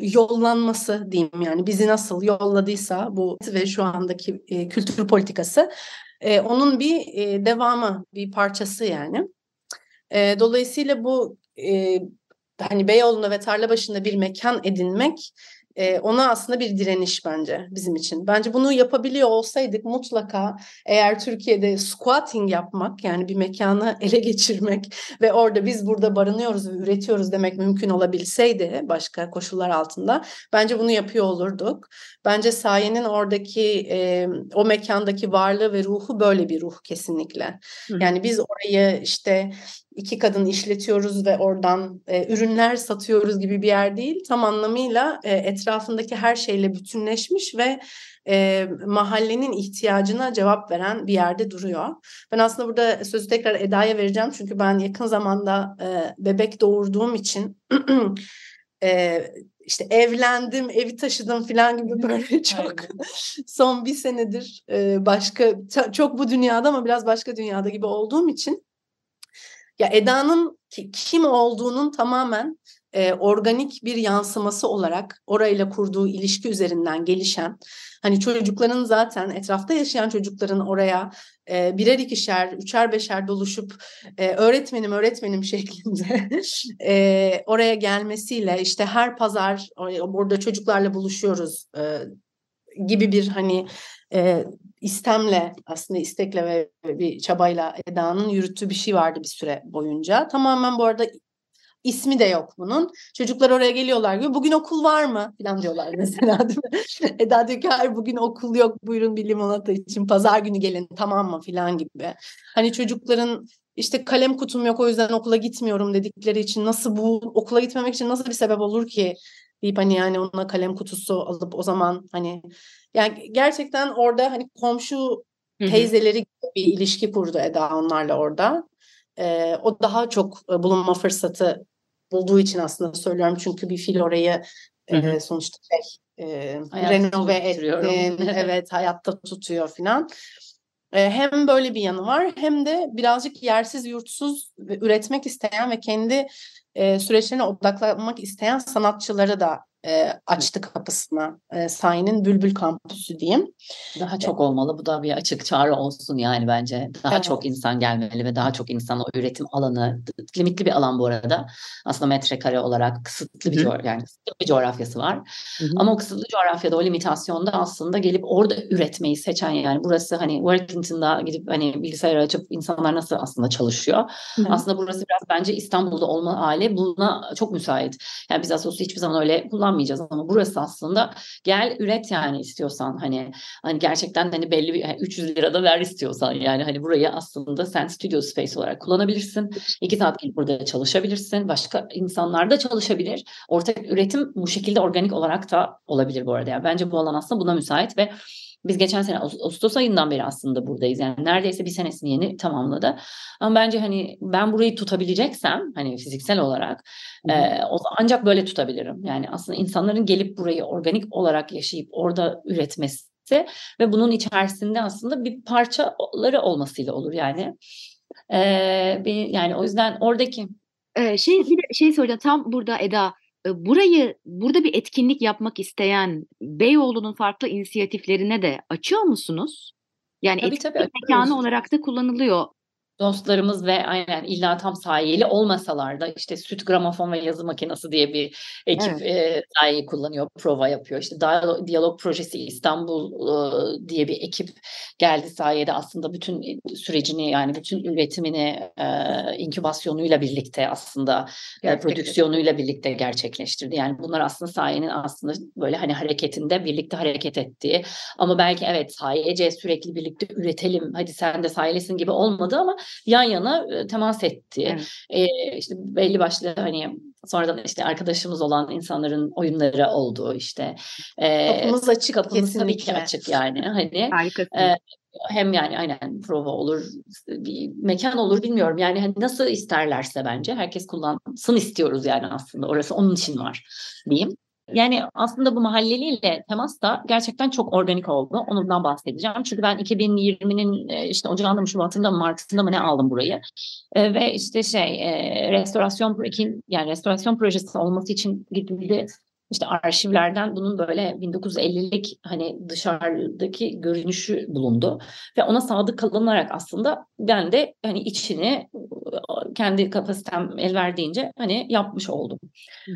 yollanması diyeyim. Yani bizi nasıl yolladıysa bu ve şu andaki kültür politikası onun bir devamı, bir parçası yani. Dolayısıyla bu hani Beyoğlu'nda ve Tarlabaşı'nda bir mekan edinmek ona aslında bir direniş bence bizim için. Bence bunu yapabiliyor olsaydık mutlaka, eğer Türkiye'de squatting yapmak, yani bir mekanı ele geçirmek ve orada biz burada barınıyoruz ve üretiyoruz demek mümkün olabilseydi başka koşullar altında, bence bunu yapıyor olurduk. Bence Saye'nin oradaki o mekandaki varlığı ve ruhu böyle bir ruh kesinlikle. Yani biz orayı işte iki kadın işletiyoruz ve oradan ürünler satıyoruz gibi bir yer değil. Tam anlamıyla etrafındaki her şeyle bütünleşmiş ve mahallenin ihtiyacına cevap veren bir yerde duruyor. Ben aslında burada sözü tekrar Eda'ya vereceğim. Çünkü ben yakın zamanda bebek doğurduğum için işte evlendim, evi taşıdım falan gibi böyle çok son bir senedir başka, çok bu dünyada ama biraz başka dünyada gibi olduğum için, ya Eda'nın kim olduğunun tamamen organik bir yansıması olarak orayla kurduğu ilişki üzerinden gelişen, hani çocukların zaten etrafta yaşayan çocukların oraya birer ikişer, üçer beşer doluşup öğretmenim öğretmenim şeklinde oraya gelmesiyle, işte her pazar burada çocuklarla buluşuyoruz gibi bir hani istemle, aslında istekle ve bir çabayla Eda'nın yürüttüğü bir şey vardı bir süre boyunca. Tamamen bu arada ismi de yok bunun. Çocuklar oraya geliyorlar gibi, bugün okul var mı falan diyorlar mesela, değil mi? Eda diyor ki hayır bugün okul yok, buyurun bir limonata için pazar günü gelin, tamam mı falan gibi. Hani çocukların işte kalem kutum yok o yüzden okula gitmiyorum dedikleri için, nasıl bu okula gitmemek için nasıl bir sebep olur ki deyip hani yani ona kalem kutusu alıp o zaman hani, yani gerçekten orada hani komşu teyzeleri gibi bir ilişki kurdu Eda onlarla orada. O daha çok bulunma fırsatı bulduğu için aslında söylüyorum, çünkü bir fil orayı sonuçta renove ettin, evet hayatta tutuyor filan. Hem böyle bir yanı var hem de birazcık yersiz yurtsuz üretmek isteyen ve kendi süreçlerine odaklanmak isteyen sanatçıları da açtı kapısına. Saye'nin Bülbül Kampüsü diyeyim. Daha çok olmalı. Bu da bir açık çağrı olsun yani bence. Daha çok insan gelmeli ve daha çok insan o üretim alanı, limitli bir alan bu arada. Aslında metrekare olarak kısıtlı bir, kısıtlı bir coğrafyası var. Hı-hı. Ama o kısıtlı coğrafyada, o limitasyonda aslında gelip orada üretmeyi seçen, yani burası hani Workington'da gidip hani bilgisayar açıp insanlar nasıl aslında çalışıyor. Hı-hı. Aslında burası biraz bence İstanbul'da olma hali buna çok müsait. Yani biz Assos'u hiçbir zaman öyle kullanmayacağız ama burası aslında gel üret yani istiyorsan hani gerçekten hani belli bir yani 300 lirada ver istiyorsan yani hani burayı aslında sen studio space olarak kullanabilirsin. 2 saat gelip burada çalışabilirsin. Başka insanlar da çalışabilir. Ortak üretim bu şekilde organik olarak da olabilir bu arada. Yani bence bu alan aslında buna müsait ve biz geçen sene Ağustos ayından beri aslında buradayız. Yani neredeyse bir senesini yeni tamamladı. Ama bence hani ben burayı tutabileceksem hani fiziksel olarak ancak böyle tutabilirim. Yani aslında insanların gelip burayı organik olarak yaşayıp orada üretmesi ve bunun içerisinde aslında bir parçaları olmasıyla olur yani. Yani o yüzden oradaki... Bir şey soracağım tam burada Eda. Burada bir etkinlik yapmak isteyen Beyoğlu'nun farklı inisiyatiflerine de açıyor musunuz? Yani etkinlik mekanı olarak da kullanılıyor. Dostlarımız ve aynen illa tam Saye'li olmasalar da işte Süt Gramofon ve Yazı Makinesi diye bir ekip Saye'yi kullanıyor, prova yapıyor. İşte Diyalog Projesi İstanbul diye bir ekip geldi Saye'de aslında bütün sürecini yani bütün üretimini inkübasyonuyla birlikte aslında prodüksiyonuyla birlikte gerçekleştirdi. Yani bunlar aslında Saye'nin aslında böyle hani hareketinde birlikte hareket ettiği ama belki Saye'ce sürekli birlikte üretelim hadi sen de Saye'lisin gibi olmadı ama yan yana temas etti. Evet. İşte belli başlı hani sonradan işte arkadaşımız olan insanların oyunları oldu işte. Kapımız açık. Kapımız tabii ki açık yani. Hem yani aynen prova olur, bir mekan olur bilmiyorum. Yani hani nasıl isterlerse bence herkes kullansın istiyoruz yani aslında. Orası onun için var diyeyim. Yani aslında bu mahalleliyle temas da gerçekten çok organik oldu. Ondan bahsedeceğim. Çünkü ben 2020'nin işte Ocağı'nda mı Şubat'ında mı Mart'ında mı ne aldım burayı. Ve işte restorasyon projesi olması için gidildi. İşte arşivlerden bunun böyle 1950'lik hani dışarıdaki görünüşü bulundu. Ve ona sadık kalınarak aslında ben de hani içini kendi kapasitem el verdiğince hani yapmış oldum.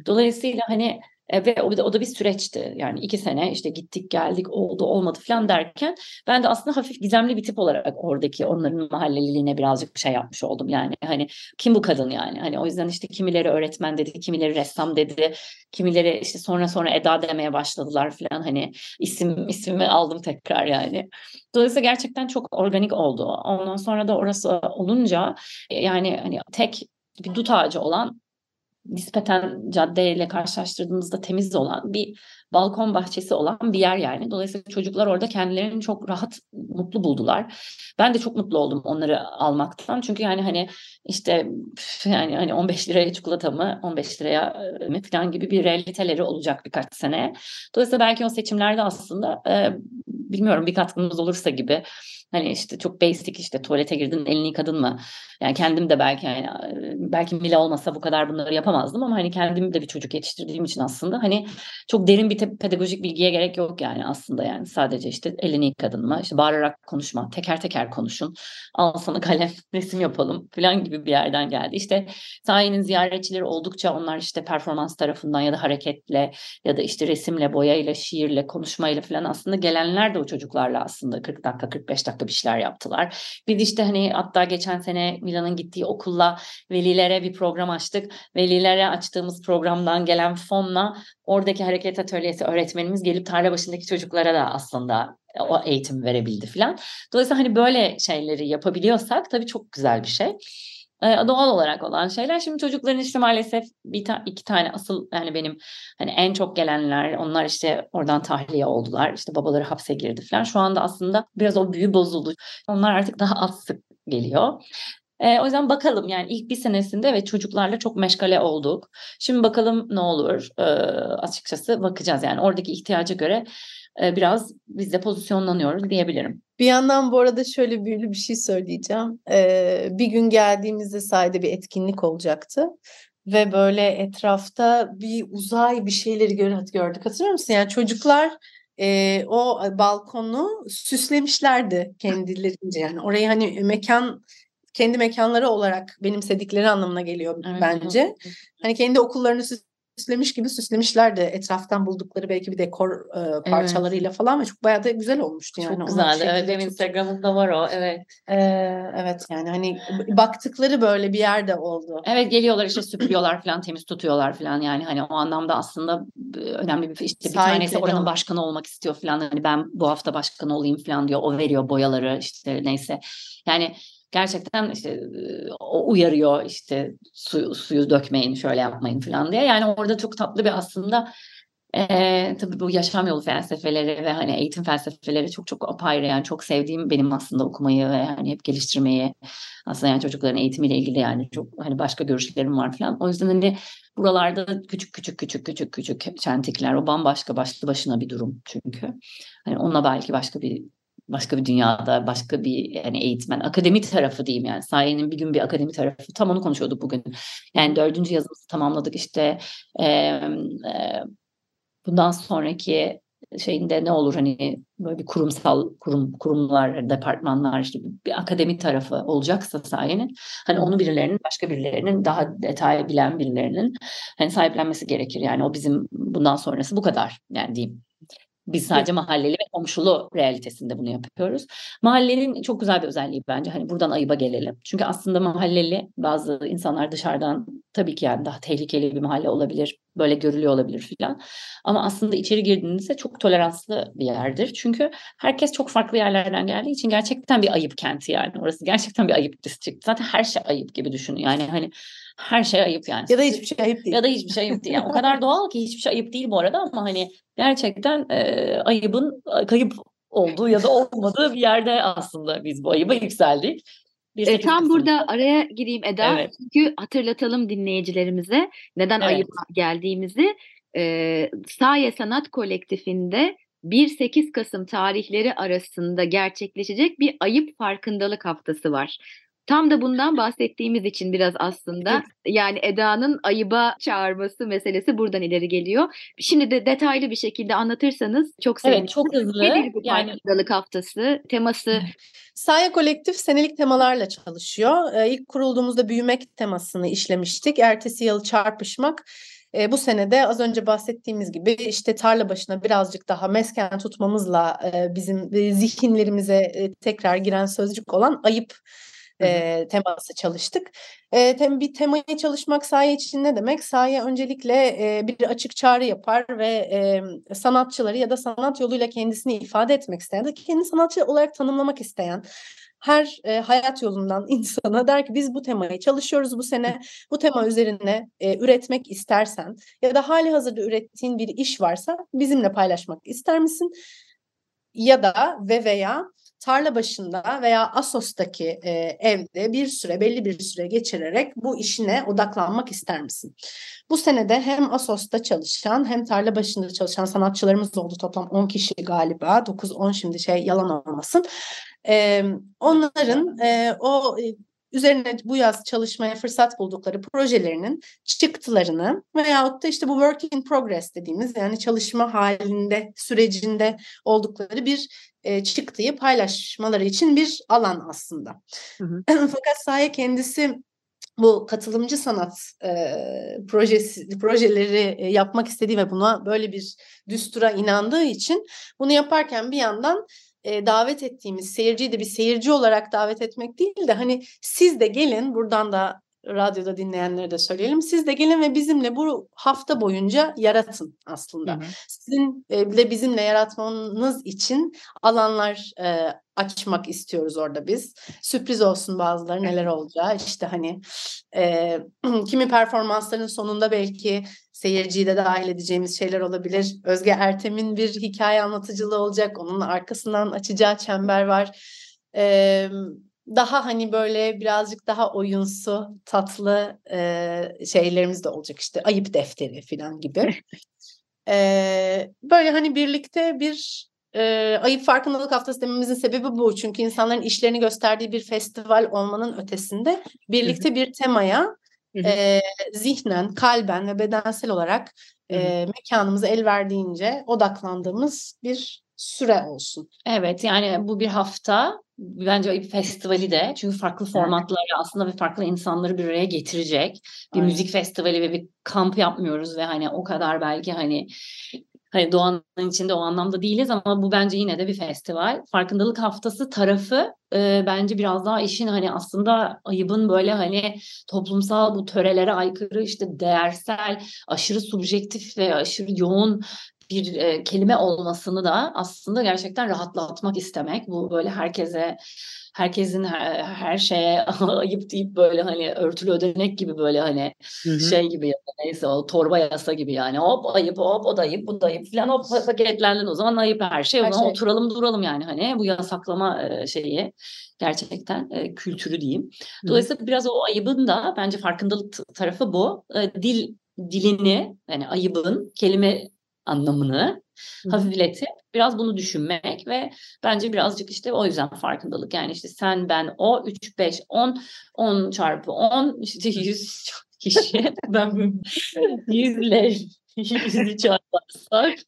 Dolayısıyla hani ve o da bir süreçti yani 2 sene işte gittik geldik oldu olmadı falan derken ben de aslında hafif gizemli bir tip olarak oradaki onların mahalleliliğine birazcık bir şey yapmış oldum yani hani kim bu kadın yani hani o yüzden işte kimileri öğretmen dedi, kimileri ressam dedi, kimileri işte sonra Eda demeye başladılar falan hani ismimi aldım tekrar yani. Dolayısıyla gerçekten çok organik oldu. Ondan sonra da orası olunca yani hani tek bir dut ağacı olan nispeten caddeyle karşılaştırdığımızda temiz olan bir balkon bahçesi olan bir yer yani. Dolayısıyla çocuklar orada kendilerini çok rahat, mutlu buldular. Ben de çok mutlu oldum onları almaktan. Çünkü yani hani işte yani hani 15 liraya çikolata mı, 15 liraya mı falan gibi bir realiteleri olacak birkaç sene. Dolayısıyla belki o seçimlerde aslında bilmiyorum bir katkımız olursa gibi. Hani işte çok basic işte tuvalete girdin elini yıkadın mı? Yani kendim de belki Mila olmasa bu kadar bunları yapamazdım ama hani kendim de bir çocuk yetiştirdiğim için aslında hani çok derin bir pedagojik bilgiye gerek yok yani aslında yani sadece işte elini yıkadın mı? İşte bağırarak konuşma, teker teker konuşun. Al sana kalem, resim yapalım falan gibi bir yerden geldi. İşte Saye'nin ziyaretçileri oldukça onlar işte performans tarafından ya da hareketle ya da işte resimle, boyayla, şiirle, konuşmayla falan aslında gelenler de o çocuklarla aslında 40 dakika, 45 dakika bir şeyler yaptılar. Biz işte hani hatta geçen sene Milan'ın gittiği okulla velilere bir program açtık. Velilere açtığımız programdan gelen fonla oradaki hareket atölyesi öğretmenimiz gelip tarla başındaki çocuklara da aslında o eğitim verebildi falan. Dolayısıyla hani böyle şeyleri yapabiliyorsak tabii çok güzel bir şey. Doğal olarak olan şeyler. Şimdi çocukların işte maalesef iki tane asıl yani benim hani en çok gelenler onlar işte oradan tahliye oldular. İşte babaları hapse girdi falan. Şu anda aslında biraz o büyü bozuldu. Onlar artık daha az sık geliyor. O yüzden bakalım yani ilk bir senesinde ve çocuklarla çok meşgale olduk. Şimdi bakalım ne olur açıkçası bakacağız yani oradaki ihtiyaca göre biraz biz de pozisyonlanıyoruz diyebilirim. Bir yandan bu arada şöyle büyülü bir şey söyleyeceğim. Bir gün geldiğimizde Saye'de bir etkinlik olacaktı. ve böyle etrafta bir uzay bir şeyleri gördük. Hatırlıyor musun? Yani çocuklar o balkonu süslemişlerdi kendilerince. Yani orayı hani mekan, kendi mekanları olarak benimsedikleri anlamına geliyor bence. Evet. Hani kendi okullarını süslemiş gibi süslemişlerdi. Etraftan buldukları belki bir dekor parçalarıyla falan ve çok bayağı da güzel olmuştu. Yani. Çok güzeldi. Evet, benim Instagram'ımda var o. Evet. Evet yani hani baktıkları böyle bir yerde oldu. Evet, geliyorlar işte süpürüyorlar falan, temiz tutuyorlar falan, yani hani o anlamda aslında önemli bir işte bir tanesi oranın başkanı olmak istiyor falan, hani ben bu hafta başkanı olayım falan diyor. O veriyor boyaları işte neyse. Yani gerçekten işte o uyarıyor işte suyu dökmeyin, şöyle yapmayın falan diye. Yani orada çok tatlı bir aslında tabii bu yaşam yolu felsefeleri ve hani eğitim felsefeleri çok çok apayrı. Yani çok sevdiğim benim aslında okumayı ve hani hep geliştirmeyi aslında, yani çocukların eğitimiyle ilgili yani çok hani başka görüşlerim var falan. O yüzden hani buralarda küçük çentikler o bambaşka başlı başına bir durum çünkü. Hani onunla belki başka bir dünyada, başka bir yani eğitmen, akademi tarafı diyeyim yani. Sayenin bir gün bir akademi tarafı. Tam onu konuşuyorduk bugün. Yani 4. yazımızı tamamladık işte. Bundan sonraki şeyinde ne olur hani böyle bir kurumlar, departmanlar, işte bir akademi tarafı olacaksa Sayenin. Hani onu birilerinin, başka birilerinin, daha detay bilen birilerinin hani sahiplenmesi gerekir. Yani o bizim bundan sonrası bu kadar yani diyeyim. Biz sadece mahalleli ve komşulu realitesinde bunu yapıyoruz. Mahallenin çok güzel bir özelliği bence. Hani buradan Ayıp'a gelelim. Çünkü aslında mahalleli bazı insanlar dışarıdan tabii ki yani daha tehlikeli bir mahalle olabilir. Böyle görülüyor olabilir filan. Ama aslında içeri girdiğinizde çok toleranslı bir yerdir. Çünkü herkes çok farklı yerlerden geldiği için gerçekten bir Ayıp kenti yani. Orası gerçekten bir Ayıp district. Zaten her şey Ayıp gibi düşünün. Yani hani her şey Ayıp yani. Ya da hiçbir şey Ayıp değil. Yani o kadar doğal ki hiçbir şey Ayıp değil bu arada, ama hani gerçekten Ayıp'ın kayıp olduğu ya da olmadığı bir yerde aslında biz bu Ayıp'a yükseldik. Tam burada araya gireyim Eda. Evet. Çünkü hatırlatalım dinleyicilerimize neden Ayıp'a geldiğimizi. Saye Sanat Kolektifinde 1-8 Kasım tarihleri arasında gerçekleşecek bir Ayıp Farkındalık Haftası var. Tam da bundan bahsettiğimiz için biraz aslında yani Eda'nın Ayıp'a çağırması meselesi buradan ileri geliyor. Şimdi de detaylı bir şekilde anlatırsanız çok sevinirim. Evet, çok hızlı. Nedir bu farkındalık haftası teması? Saye Kolektif senelik temalarla çalışıyor. İlk kurulduğumuzda büyümek temasını işlemiştik. Ertesi yıl çarpışmak. Bu senede az önce bahsettiğimiz gibi işte tarla başına birazcık daha mesken tutmamızla bizim zihinlerimize tekrar giren sözcük olan ayıp teması çalıştık. Bir temayı çalışmak Saye için ne demek? Saye öncelikle bir açık çağrı yapar ve sanatçıları ya da sanat yoluyla kendisini ifade etmek isteyen de kendini sanatçı olarak tanımlamak isteyen her hayat yolundan insana der ki biz bu temayı çalışıyoruz bu sene. Bu tema üzerine üretmek istersen ya da hali hazırda ürettiğin bir iş varsa bizimle paylaşmak ister misin? Ya da veya tarla başında veya Assos'taki evde belli bir süre geçirerek bu işine odaklanmak ister misin? Bu senede hem Assos'ta çalışan hem tarla başında çalışan sanatçılarımız oldu. Toplam 10 kişi galiba. 9-10 şimdi yalan olmasın. Onların üzerine bu yaz çalışmaya fırsat buldukları projelerinin çıktılarını veyahut da işte bu work in progress dediğimiz yani çalışma halinde, sürecinde oldukları bir çıktıyı paylaşmaları için bir alan aslında. Hı hı. Fakat Saye kendisi bu katılımcı sanat projeleri yapmak istediği ve buna böyle bir düstura inandığı için bunu yaparken bir yandan davet ettiğimiz seyirciyi de bir seyirci olarak davet etmek değil de hani siz de gelin, buradan da radyoda dinleyenlere de söyleyelim. Siz de gelin ve bizimle bu hafta boyunca yaratın aslında. Hı-hı. Sizin de bizimle yaratmanız için alanlar açmak istiyoruz orada biz. Sürpriz olsun bazıları neler olacağı. İşte hani kimi performansların sonunda belki seyirciyi de dahil edeceğimiz şeyler olabilir. Özge Ertem'in bir hikaye anlatıcılığı olacak. Onun arkasından açacağı çember var. Daha hani böyle birazcık daha oyunsu, tatlı şeylerimiz de olacak. İşte ayıp defteri falan gibi. Böyle hani birlikte bir ayıp farkındalık haftası dememizin sebebi bu. Çünkü insanların işlerini gösterdiği bir festival olmanın ötesinde birlikte bir temaya zihnen, kalben ve bedensel olarak mekanımıza el verdiğince odaklandığımız bir süre olsun. Evet, yani bu bir hafta bence Ayıp festivali de, çünkü farklı formatları aslında ve farklı insanları bir araya getirecek bir müzik festivali ve bir kamp yapmıyoruz ve hani o kadar belki hani doğanın içinde o anlamda değiliz ama bu bence yine de bir festival. Farkındalık haftası tarafı bence biraz daha işin hani aslında Ayıp'ın böyle hani toplumsal bu törelere aykırı işte değersel, aşırı subjektif ve aşırı yoğun bir kelime olmasını da aslında gerçekten rahatlatmak istemek. Bu böyle herkesin her şeye ayıp deyip böyle hani örtülü ödenek gibi böyle hani şey gibi ya da neyse o torba yasa gibi yani hop ayıp hop o da ayıp bu da ayıp filan hop paketlendin o zaman ayıp her şey. Her şey. Oturalım duralım yani hani bu yasaklama şeyi gerçekten kültürü diyeyim. Dolayısıyla biraz o ayıbın da bence farkındalık tarafı bu. Dilini yani ayıbın kelime anlamını hafifletip biraz bunu düşünmek ve bence birazcık işte o yüzden farkındalık yani işte sen ben o 3 5 10 10 çarpı 10 işte 100 kişi ben 100'ü çarparsak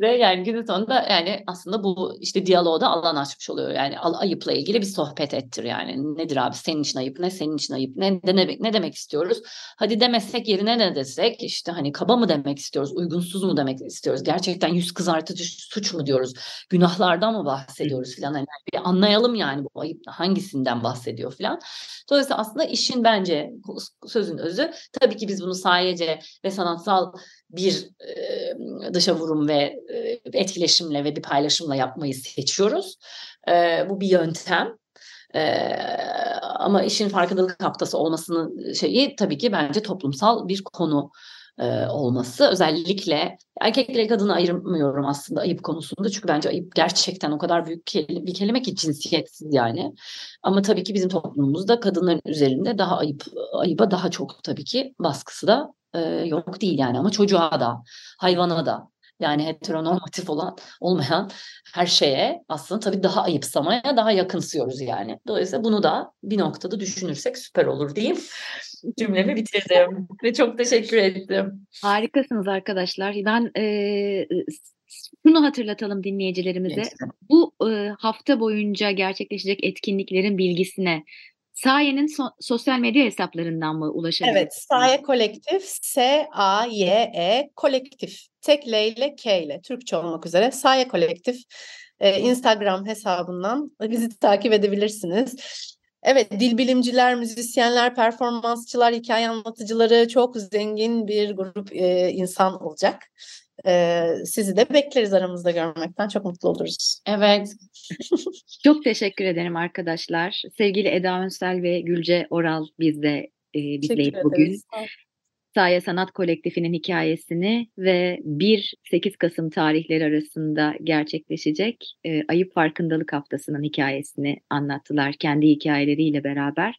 ve yani günün sonunda yani aslında bu işte diyaloğa da alan açmış oluyor. Yani ayıpla ilgili bir sohbet ettir yani. Nedir abi senin için ayıp ne? Senin için ayıp ne? Ne demek istiyoruz? Hadi demesek yerine ne desek? İşte hani kaba mı demek istiyoruz? Uygunsuz mu demek istiyoruz? Gerçekten yüz kızartıcı suç mu diyoruz? Günahlardan mı bahsediyoruz filan? Yani bir anlayalım yani bu ayıp hangisinden bahsediyor filan. Dolayısıyla aslında işin bence sözün özü. Tabii ki biz bunu sadece ve sanatsal bir dışa vurum ve etkileşimle ve bir paylaşımla yapmayı seçiyoruz. Bu bir yöntem. Ama işin farkındalık haftası olmasının şeyi tabii ki bence toplumsal bir konu olması. Özellikle erkekle kadını ayırmıyorum aslında ayıp konusunda. Çünkü bence ayıp gerçekten o kadar büyük bir kelime ki cinsiyetsiz yani. Ama tabii ki bizim toplumumuzda kadınların üzerinde daha ayıba daha çok tabii ki baskısı da yok değil yani ama çocuğa da hayvana da yani heteronormatif olmayan her şeye aslında tabii daha ayıpsamaya daha yakınsıyoruz yani. Dolayısıyla bunu da bir noktada düşünürsek süper olur diyeyim. Cümlemi bitirdim ve çok teşekkür ettim. Harikasınız arkadaşlar. Ben bunu hatırlatalım dinleyicilerimize. Gerçekten. Bu hafta boyunca gerçekleşecek etkinliklerin bilgisine Saye'nin sosyal medya hesaplarından mı ulaşabilirsiniz? Evet, Saye Kolektif, S-A-Y-E Kolektif. Tek L ile K ile, Türkçe olmak üzere Saye Kolektif Instagram hesabından bizi takip edebilirsiniz. Evet, dil bilimciler, müzisyenler, performansçılar, hikaye anlatıcıları çok zengin bir grup insan olacak. Sizi de bekleriz aramızda görmekten. Çok mutlu oluruz. Evet. Çok teşekkür ederim arkadaşlar. Sevgili Eda Önsel ve Gülce Oral bizleyip bugün Saye Sanat Kolektifinin hikayesini ve 1-8 Kasım tarihleri arasında gerçekleşecek Ayıp Farkındalık Haftası'nın hikayesini anlattılar. Kendi hikayeleriyle beraber.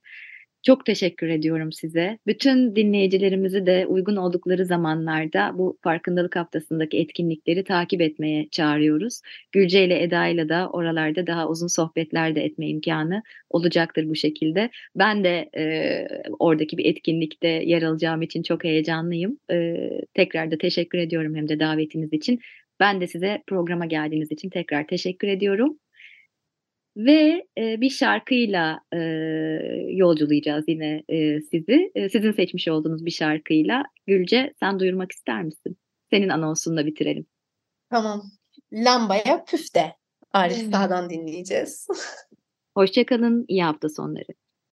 Çok teşekkür ediyorum size. Bütün dinleyicilerimizi de uygun oldukları zamanlarda bu farkındalık haftasındaki etkinlikleri takip etmeye çağırıyoruz. Gülce ile Eda ile de oralarda daha uzun sohbetler de etme imkanı olacaktır bu şekilde. Ben de oradaki bir etkinlikte yer alacağım için çok heyecanlıyım. Tekrar da teşekkür ediyorum hem de davetiniz için. Ben de size programa geldiğiniz için tekrar teşekkür ediyorum. Ve bir şarkıyla yolculayacağız yine sizi. Sizin seçmiş olduğunuz bir şarkıyla. Gülce, sen duyurmak ister misin? Senin anonsunla bitirelim. Tamam. Lambaya Püfte. Arif Dağ'dan dinleyeceğiz. Hoşçakalın. İyi hafta sonları.